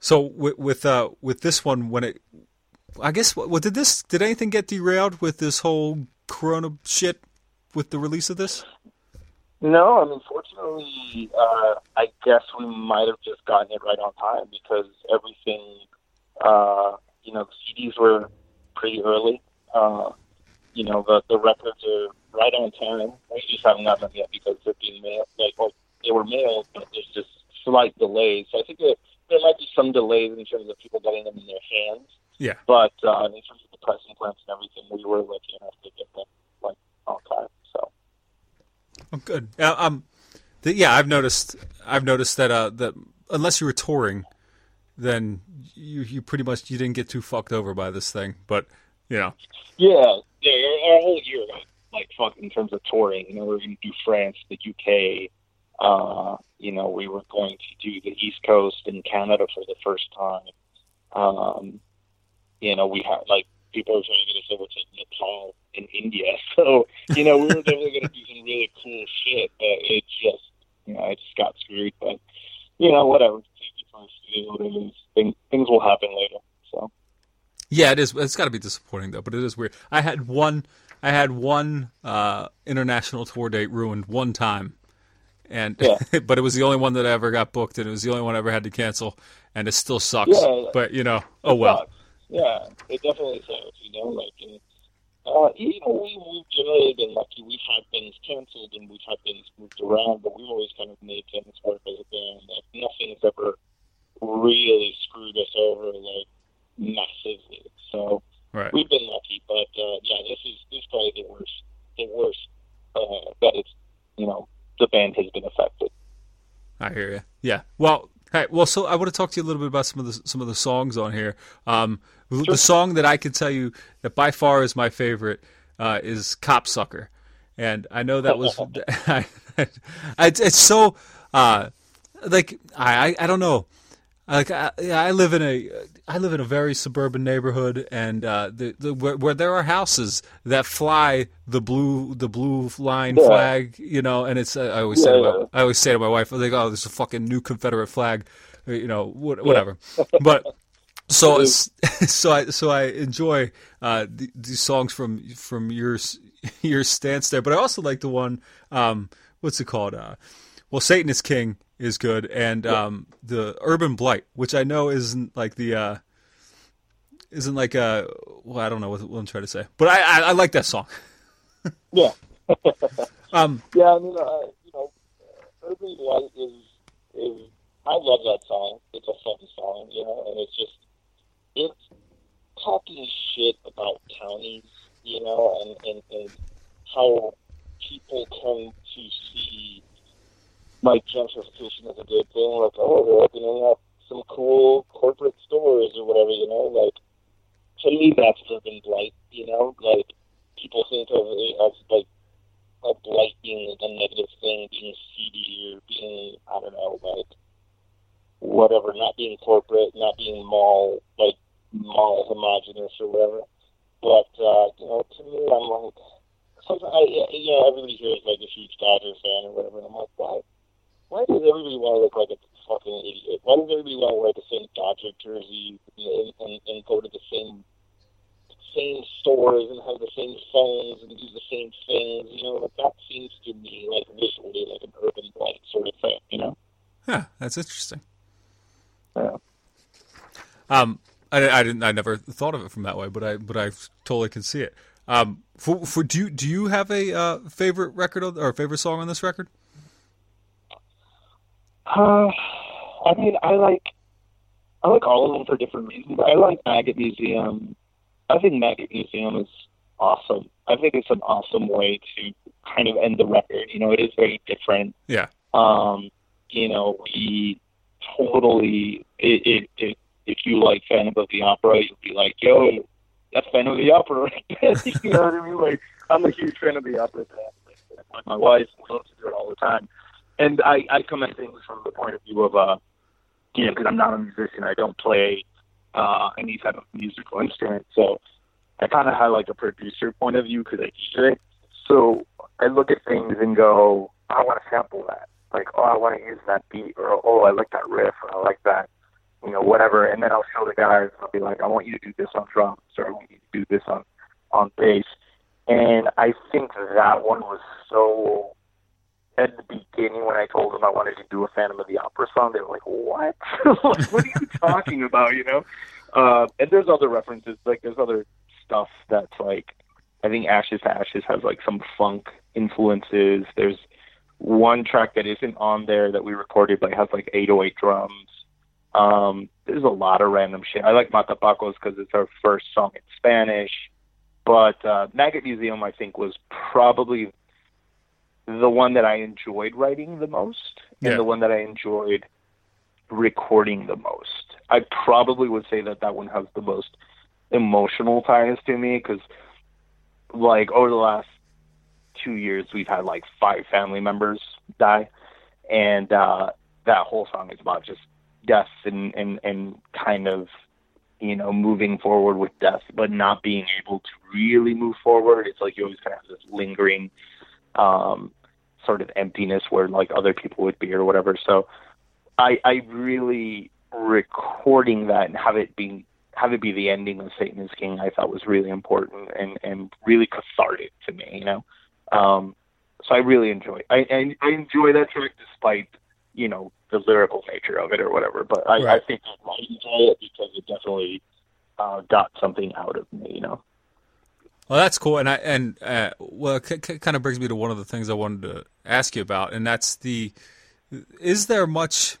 So with with, uh, with this one, when it, I guess, what, what did this? Did anything get derailed with this whole Corona shit with the release of this? No, I mean, fortunately, uh, I guess we might have just gotten it right on time because everything, uh, you know, the C Ds were pretty early. Uh, you know, the the records are right on time. We just haven't gotten them yet because they're being mailed. Like, well, they were mailed, but there's just slight delays. So I think that. There might be some delays in terms of people getting them in their hands. Yeah. But uh, in terms of the pressing plants and everything, we were lucky enough to get them like on time. So. Oh, good. Uh, um, the, yeah, I've noticed. I've noticed that uh, that unless you were touring, then you you pretty much you didn't get too fucked over by this thing. But you know. Yeah. Yeah. Our whole year, like, like fuck in terms of touring. You know, we were going to do France, the U K. Uh, you know, we were going to do the East Coast and Canada for the first time. Um, you know, we had, like, people were trying to get us over to Nepal and India. So, you know, we were definitely going to do some really cool shit, but it just, you know, it just got screwed. But, you know, whatever. Things, things will happen later, so. Yeah, it is. It's got to be disappointing, though, but it is weird. I had one, I had one uh, international tour date ruined one time. And yeah. But it was the only one that I ever got booked, and it was the only one I ever had to cancel, and it still sucks. Yeah, but you know, oh well. Sucks. Yeah, it definitely sucks. You know, like uh, you know, we we've generally been lucky. We've had things canceled and we've had things moved around, but we've always kind of made things work as a band. Like nothing's ever really screwed us over like massively. So right. We've been lucky, but uh, yeah, this is this is probably the worst, the worst uh, that it's you know. The band has been affected. I hear you. Yeah. Well, hey, well. So I want to talk to you a little bit about some of the some of the songs on here. Um, sure. The song that I can tell you that by far is my favorite uh, is "Cop Sucker," and I know that was I, I, it's so uh, like I I don't know. Like I, I live in a I live in a very suburban neighborhood, and uh, the, the where, where there are houses that fly the blue the blue line yeah. flag, you know. And it's I always yeah, say to my, yeah. I always say to my wife, I think, oh, there's a fucking new Confederate flag, you know, whatever. Yeah. But so so I so I enjoy uh, the, the songs from from your your stance there, but I also like the one um, what's it called? Uh, well, Satan Is King. Is good, and um, the Urban Blight, which I know isn't like the uh, isn't like a well, I don't know what, what I'm trying to say, but I, I, I like that song. Yeah. um, yeah, I mean, uh, you know, Urban Blight is, is, I love that song. It's a funny song, you know, and it's just, it's talking shit about counties, you know, and, and, and how people come to see, like, gentrification as a good thing, like, oh, they're opening up some cool corporate stores or whatever, you know, like, to me, that's Urban Blight, you know, like, people think of it as, like, a blight being, like, a negative thing, being seedy, or being, I don't know, like, whatever, not being corporate, not being mall, like, mall homogenous or whatever, but, uh, you know, to me, I'm like, sometimes, I, you know, everybody here is, like, a huge Dodgers fan or whatever, and I'm like, why? Why does everybody want to look like a fucking idiot? Why does everybody want to wear the same Dodger jersey and, and, and go to the same same stores and have the same phones and do the same things? You know, like, that seems to be like visually like an Urban Blight sort of thing. You know? Yeah, that's interesting. Yeah. Um, I, I didn't. I never thought of it from that way, but I but I totally can see it. Um, for for do you, do you have a uh, favorite record on, or favorite song on this record? Uh, I mean, I like, I like all of them for different reasons. I like Maggot Museum. I think Maggot Museum is awesome. I think it's an awesome way to kind of end the record. You know, it is very different. Yeah. Um, you know, we totally, it, it, it, if you like Phantom of the Opera, you'll be like, yo, that's Phantom of the Opera right there. You know what I mean? Like, I'm a huge fan of the opera. Like, my wife loves to do it all the time. And I, I come at things from the point of view of, uh, you know, because I'm not a musician. I don't play uh, any type of musical instrument. So I kind of have, like, a producer point of view because I D J. So I look at things and go, I want to sample that. Like, oh, I want to use that beat. Or, oh, I like that riff. Or I like that, you know, whatever. And then I'll show the guys. I'll be like, I want you to do this on drums. Or I want you to do this on, on bass. And I think that one was so... At the beginning, when I told them I wanted to do a Phantom of the Opera song, they were like, what? Like, what are you talking about, you know? Uh, and there's other references. Like, there's other stuff that's, like, I think Ashes to Ashes has, like, some funk influences. There's one track that isn't on there that we recorded, but it has, like, eight oh eight drums. Um, therethere's a lot of random shit. I like Matapacos because it's our first song in Spanish. But uh, Maggot Museum, I think, was probably... the one that I enjoyed writing the most and yeah. the one that I enjoyed recording the most. I probably would say that that one has the most emotional ties to me because, like, over the last two years, we've had, like, five family members die. And uh, that whole song is about just death and, and, and kind of, you know, moving forward with death, but not being able to really move forward. It's like you always kind of have this lingering... Um, sort of emptiness where like other people would be or whatever. So I, I really recording that and have it be have it be the ending of Satan Is King. I thought was really important and, and really cathartic to me, you know. Um, so I really enjoy I, I I enjoy that track despite you know the lyrical nature of it or whatever. But I, right. I think I might enjoy it because it definitely uh, got something out of me, you know. Well, that's cool, and I and uh, well, it c- c- kind of brings me to one of the things I wanted to ask you about, and that's the is there much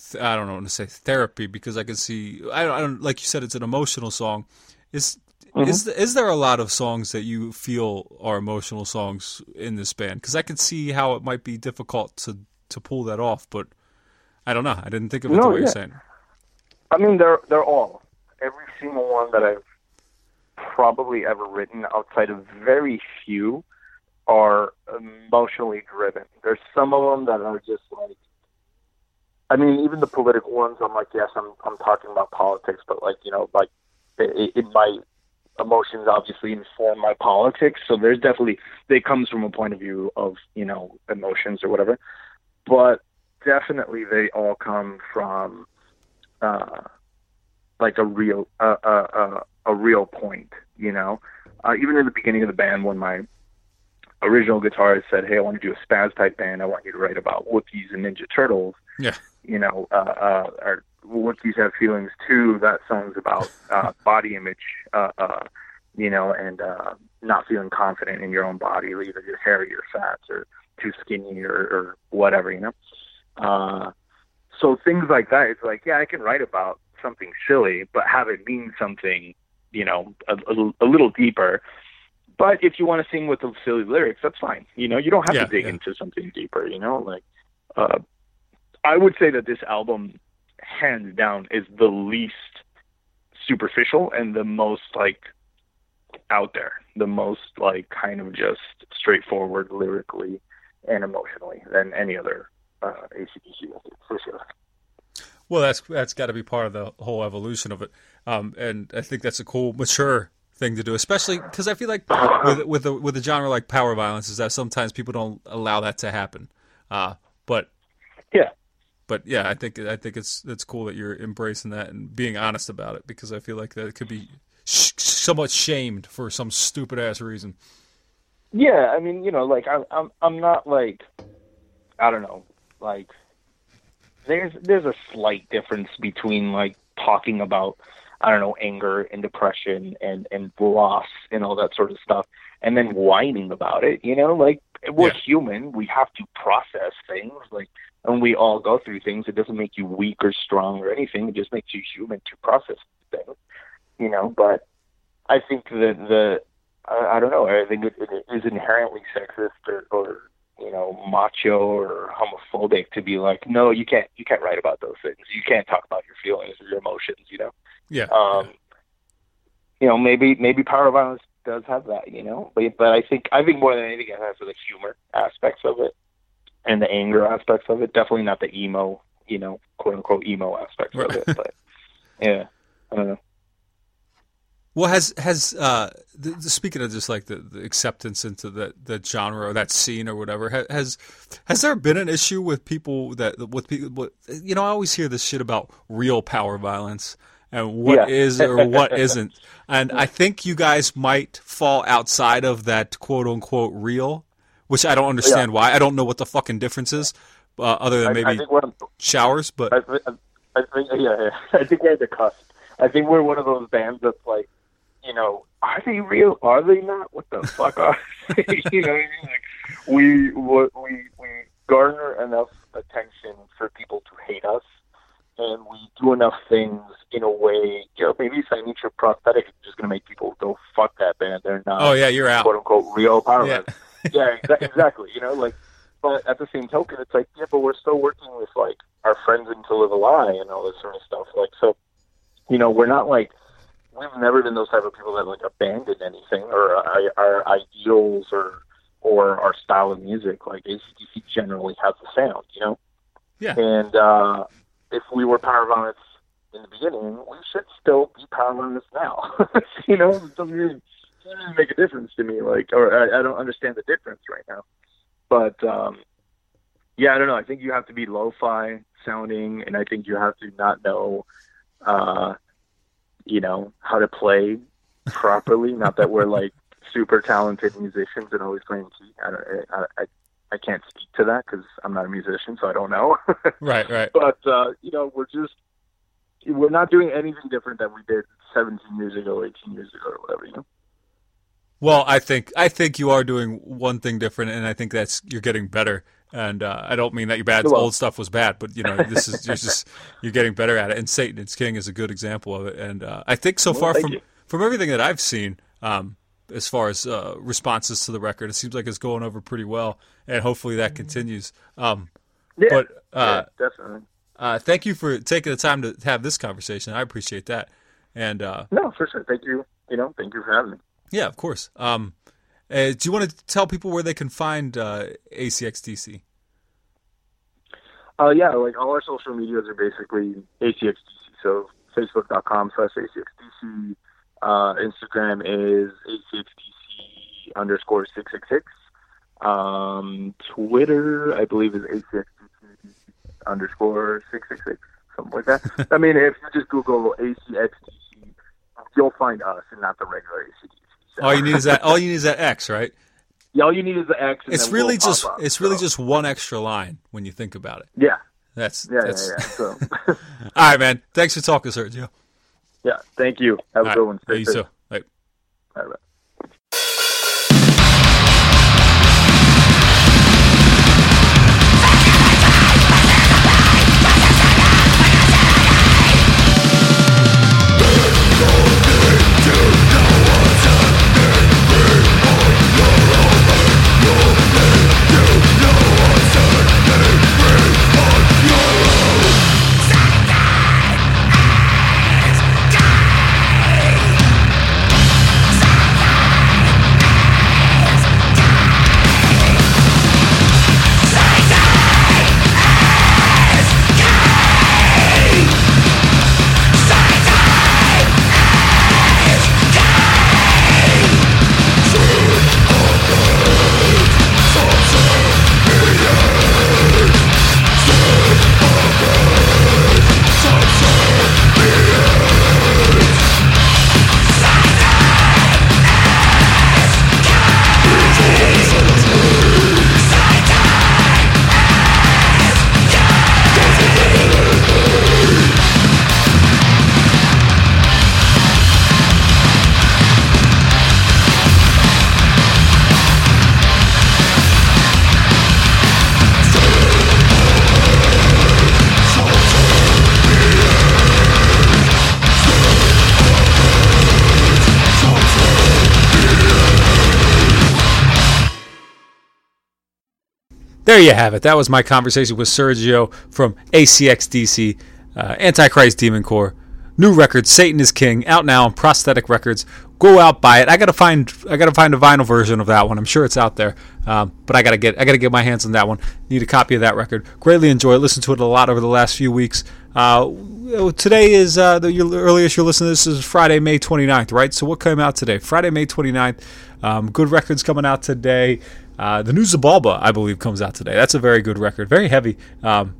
th- I don't know how to say therapy because I can see I don't, I don't like you said it's an emotional song. Is mm-hmm. is is there a lot of songs that you feel are emotional songs in this band? Because I can see how it might be difficult to, to pull that off, but I don't know. I didn't think of it no, the way yeah. you're saying. I mean, they're they're all every single one that I've. Probably ever written outside of very few are emotionally driven. There's some of them that are just like, I mean, even the political ones, I'm like, yes, I'm I'm talking about politics, but like, you know, like it, it, my emotions obviously inform my politics. So there's definitely, it comes from a point of view of, you know, emotions or whatever, but definitely they all come from uh, like a real, uh, uh, uh, a real point, you know, uh, even in the beginning of the band, when my original guitarist said, hey, I want to do a spaz type band. I want you to write about Wookiees and Ninja Turtles. Yeah. You know, uh, uh, our Wookiees have feelings too. That song's about, uh, body image, uh, uh, you know, and uh, not feeling confident in your own body, either you're hairy or fat or too skinny or, or whatever, you know. Uh, so things like that, it's like, yeah, I can write about something silly, but have it mean something, you know, a, a, a little deeper. But if you want to sing with the silly lyrics, that's fine. You know, you don't have yeah, to dig yeah. into something deeper, you know, like, uh, I would say that this album, hands down, is the least superficial and the most, like, out there, the most, like, kind of just straightforward lyrically and emotionally than any other uh, A C D C record, for sure. Well, that's that's got to be part of the whole evolution of it, um, and I think that's a cool, mature thing to do, especially because I feel like with with a, with a genre like power violence is that sometimes people don't allow that to happen. Uh, but yeah, but yeah, I think I think it's it's cool that you're embracing that and being honest about it, because I feel like that it could be sh- somewhat shamed for some stupid ass reason. Yeah, I mean, you know, like I'm I'm I'm not like I don't know, like. There's there's a slight difference between, like, talking about, I don't know, anger and depression and, and loss and all that sort of stuff, and then whining about it, you know? Like, we're yeah. human. We have to process things, like, and we all go through things. It doesn't make you weak or strong or anything. It just makes you human to process things, you know? But I think that the, I, I don't know, I think it, it is inherently sexist or, or you know, macho or homophobic to be like, no, you can't, you can't write about those things. You can't talk about your feelings or your emotions, you know? Yeah. Um, yeah. You know, maybe, maybe power violence does have that, you know, but, but I think, I think more than anything, it has the humor aspects of it and the anger aspects of it. Definitely not the emo, you know, quote unquote emo aspects right. of it, but yeah, I don't know. Well, has has uh, the, the, speaking of just like the, the acceptance into that the genre or that scene or whatever, has, has has there been an issue with people that with people? You know, I always hear this shit about real power violence and what yeah. is or what isn't, and I think you guys might fall outside of that quote unquote real, which I don't understand yeah. why. I don't know what the fucking difference is, uh, other than maybe I, I showers. But I, I think yeah, yeah, I think we're the cusp. I think we're one of those bands that's like, you know, are they real? Are they not? What the fuck are they? You know what I mean? Like, we, we, we garner enough attention for people to hate us, and we do enough things in a way, you know, maybe Signature Prosthetic is just going to make people go, fuck that band. They're not, oh, yeah, you're out. Quote unquote, real power. Yeah, yeah exa- exactly. You know, like, but at the same token, it's like, yeah, but we're still working with, like, our friends in To Live a Lie and all this sort of stuff. Like, so, you know, we're not like, we've never been those type of people that like abandon anything or our, our ideals or or our style of music. Like A C D C generally has a sound, you know. Yeah. And uh, if we were power violence in the beginning, we should still be power violence now. You know, it doesn't really, really make a difference to me. Like, or I, I don't understand the difference right now. But um, yeah, I don't know. I think you have to be lo-fi sounding, and I think you have to not know. Uh, you know, how to play properly. Not that we're like super talented musicians and always playing key. I, don't, I, I, I can't speak to that because I'm not a musician, so I don't know. Right, right. But, uh, you know, we're just, we're not doing anything different than we did seventeen years ago, eighteen years ago, or whatever, you know? Well, I think, I think you are doing one thing different, and I think that's, you're getting better. And uh, I don't mean that your bad well. old stuff was bad, but you know, this is you're just you're getting better at it. And Satan Is King is a good example of it. And uh, I think so well, far from you. from everything that I've seen, um, as far as uh, responses to the record, it seems like it's going over pretty well, and hopefully that continues. Um, yeah, but uh, yeah, definitely. Uh, thank you for taking the time to have this conversation. I appreciate that. And uh, no, for sure. Thank you. You know, thank you for having me. Yeah, of course. Um, Uh, do you want to tell people where they can find uh, A C X D C? Uh, yeah, like all our social medias are basically A C X D C. So facebook dot com slash A C X D C. Uh, Instagram is A C X D C underscore six six six. Um, Twitter, I believe, is A C X D C underscore six six six, something like that. I mean, if you just Google A C X D C, you'll find us and not the regular A C D C. So. All you need is that. All you need is that X, right? Yeah, all you need is the X. And it's then really we'll just. Up, it's so. really just one extra line when you think about it. Yeah, that's. Yeah, that's... yeah, yeah. So. All right, man. Thanks for talking, Sergio. Yeah, thank you. Have all a right. good one. Stay safe. You too. All right. There you have it. That was my conversation with Sergio from A C X D C, uh, Antichrist Demon Corps. New record, Satan Is King, out now on Prosthetic Records. Go out, buy it. I gotta find. I gotta find a vinyl version of that one. I'm sure it's out there, um, but I gotta get. I gotta get my hands on that one. Need a copy of that record. Greatly enjoy it. Listen to it a lot over the last few weeks. Uh, today is uh, the earliest you're listening to this is Friday, May twenty-ninth, right? So what came out today? Friday, May twenty-ninth. Um, good records coming out today. Uh, the new Zabalba, I believe, comes out today. That's a very good record. Very heavy. Um,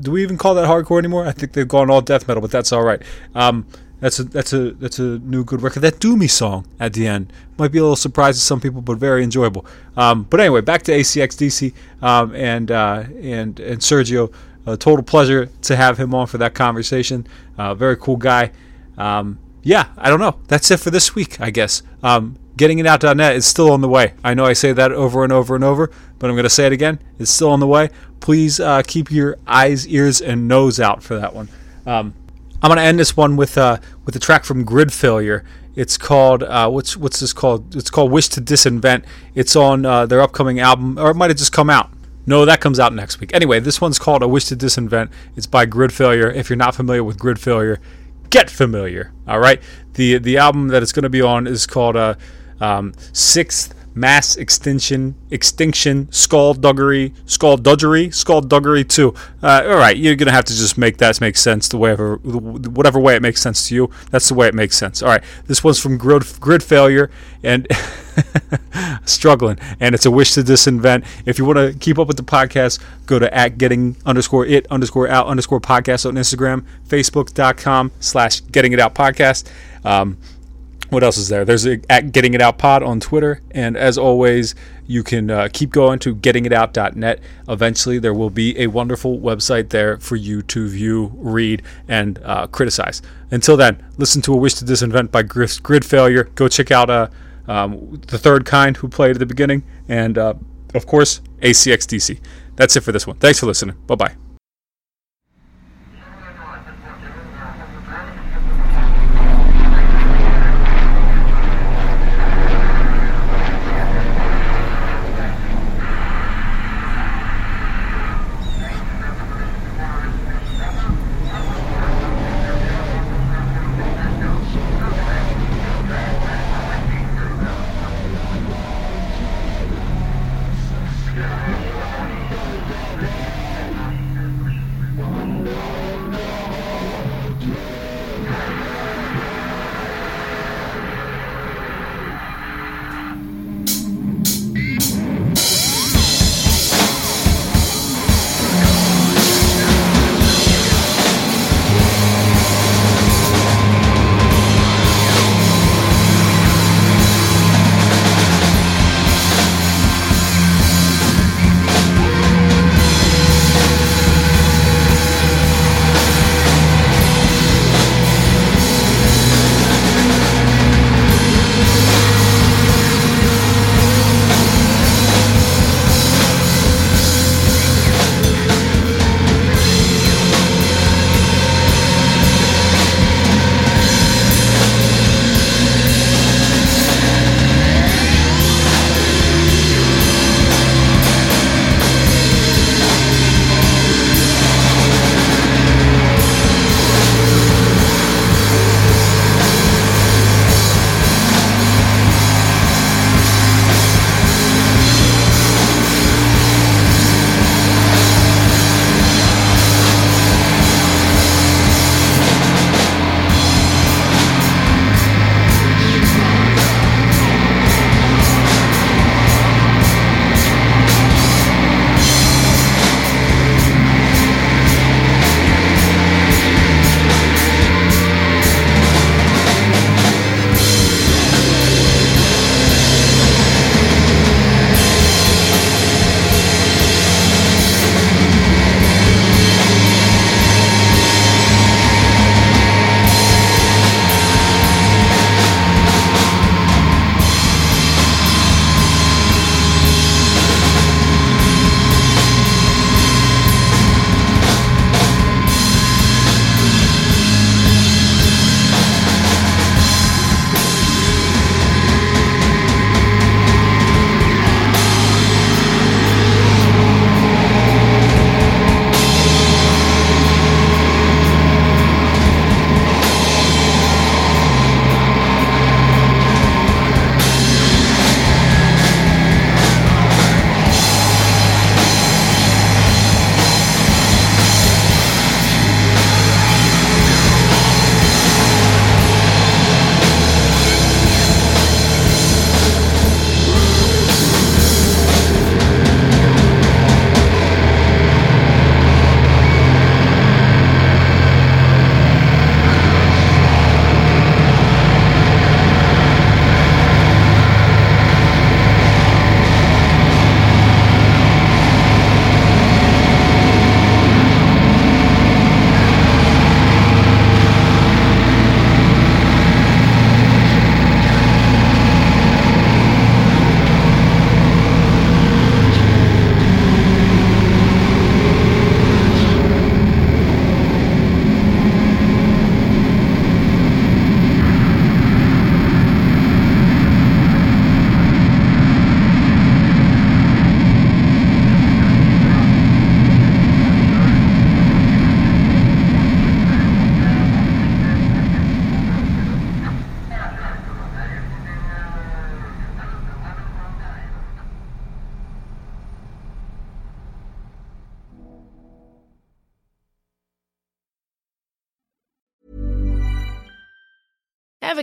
do we even call that hardcore anymore? I think they've gone all death metal, but that's all right. Um, that's a that's a that's a new good record. That Doomy song at the end might be a little surprise to some people, but very enjoyable. Um, but anyway, back to A C X D C um, and uh, and and Sergio. A total pleasure to have him on for that conversation. Uh, very cool guy. Um, yeah, I don't know. That's it for this week, I guess. Um, getting it out dot net is still on the way. I know I say that over and over and over, but I'm going to say it again. It's still on the way. Please uh, keep your eyes, ears, and nose out for that one. Um, I'm going to end this one with uh, with a track from Grid Failure. It's called, uh, what's what's this called? It's called Wish to Disinvent. It's on uh, their upcoming album, or it might have just come out. No, that comes out next week. Anyway, this one's called A Wish to Disinvent. It's by Grid Failure. If you're not familiar with Grid Failure, get familiar. All right? The the album that it's going to be on is called... Uh, Um, sixth Mass Extinction Extinction Skullduggery Skullduggery Skullduggery two. Uh, all right, you're gonna have to just make that make sense the way ever, whatever way it makes sense to you. That's the way it makes sense. All right, this one's from Grid, Grid Failure and struggling, and it's A Wish to Disinvent. If you want to keep up with the podcast, go to at getting underscore it underscore out underscore podcast on Instagram, facebook.com slash getting it out podcast. Um, What else is there? There's a, at Getting It Out Pod on Twitter. And as always, you can uh, keep going to getting it out dot net. Eventually, there will be a wonderful website there for you to view, read, and uh, criticize. Until then, listen to A Wish to Disinvent by Grid, Grid Failure. Go check out uh, um, The Third Kind, who played at the beginning. And, uh, of course, A C X D C. That's it for this one. Thanks for listening. Bye-bye. Ever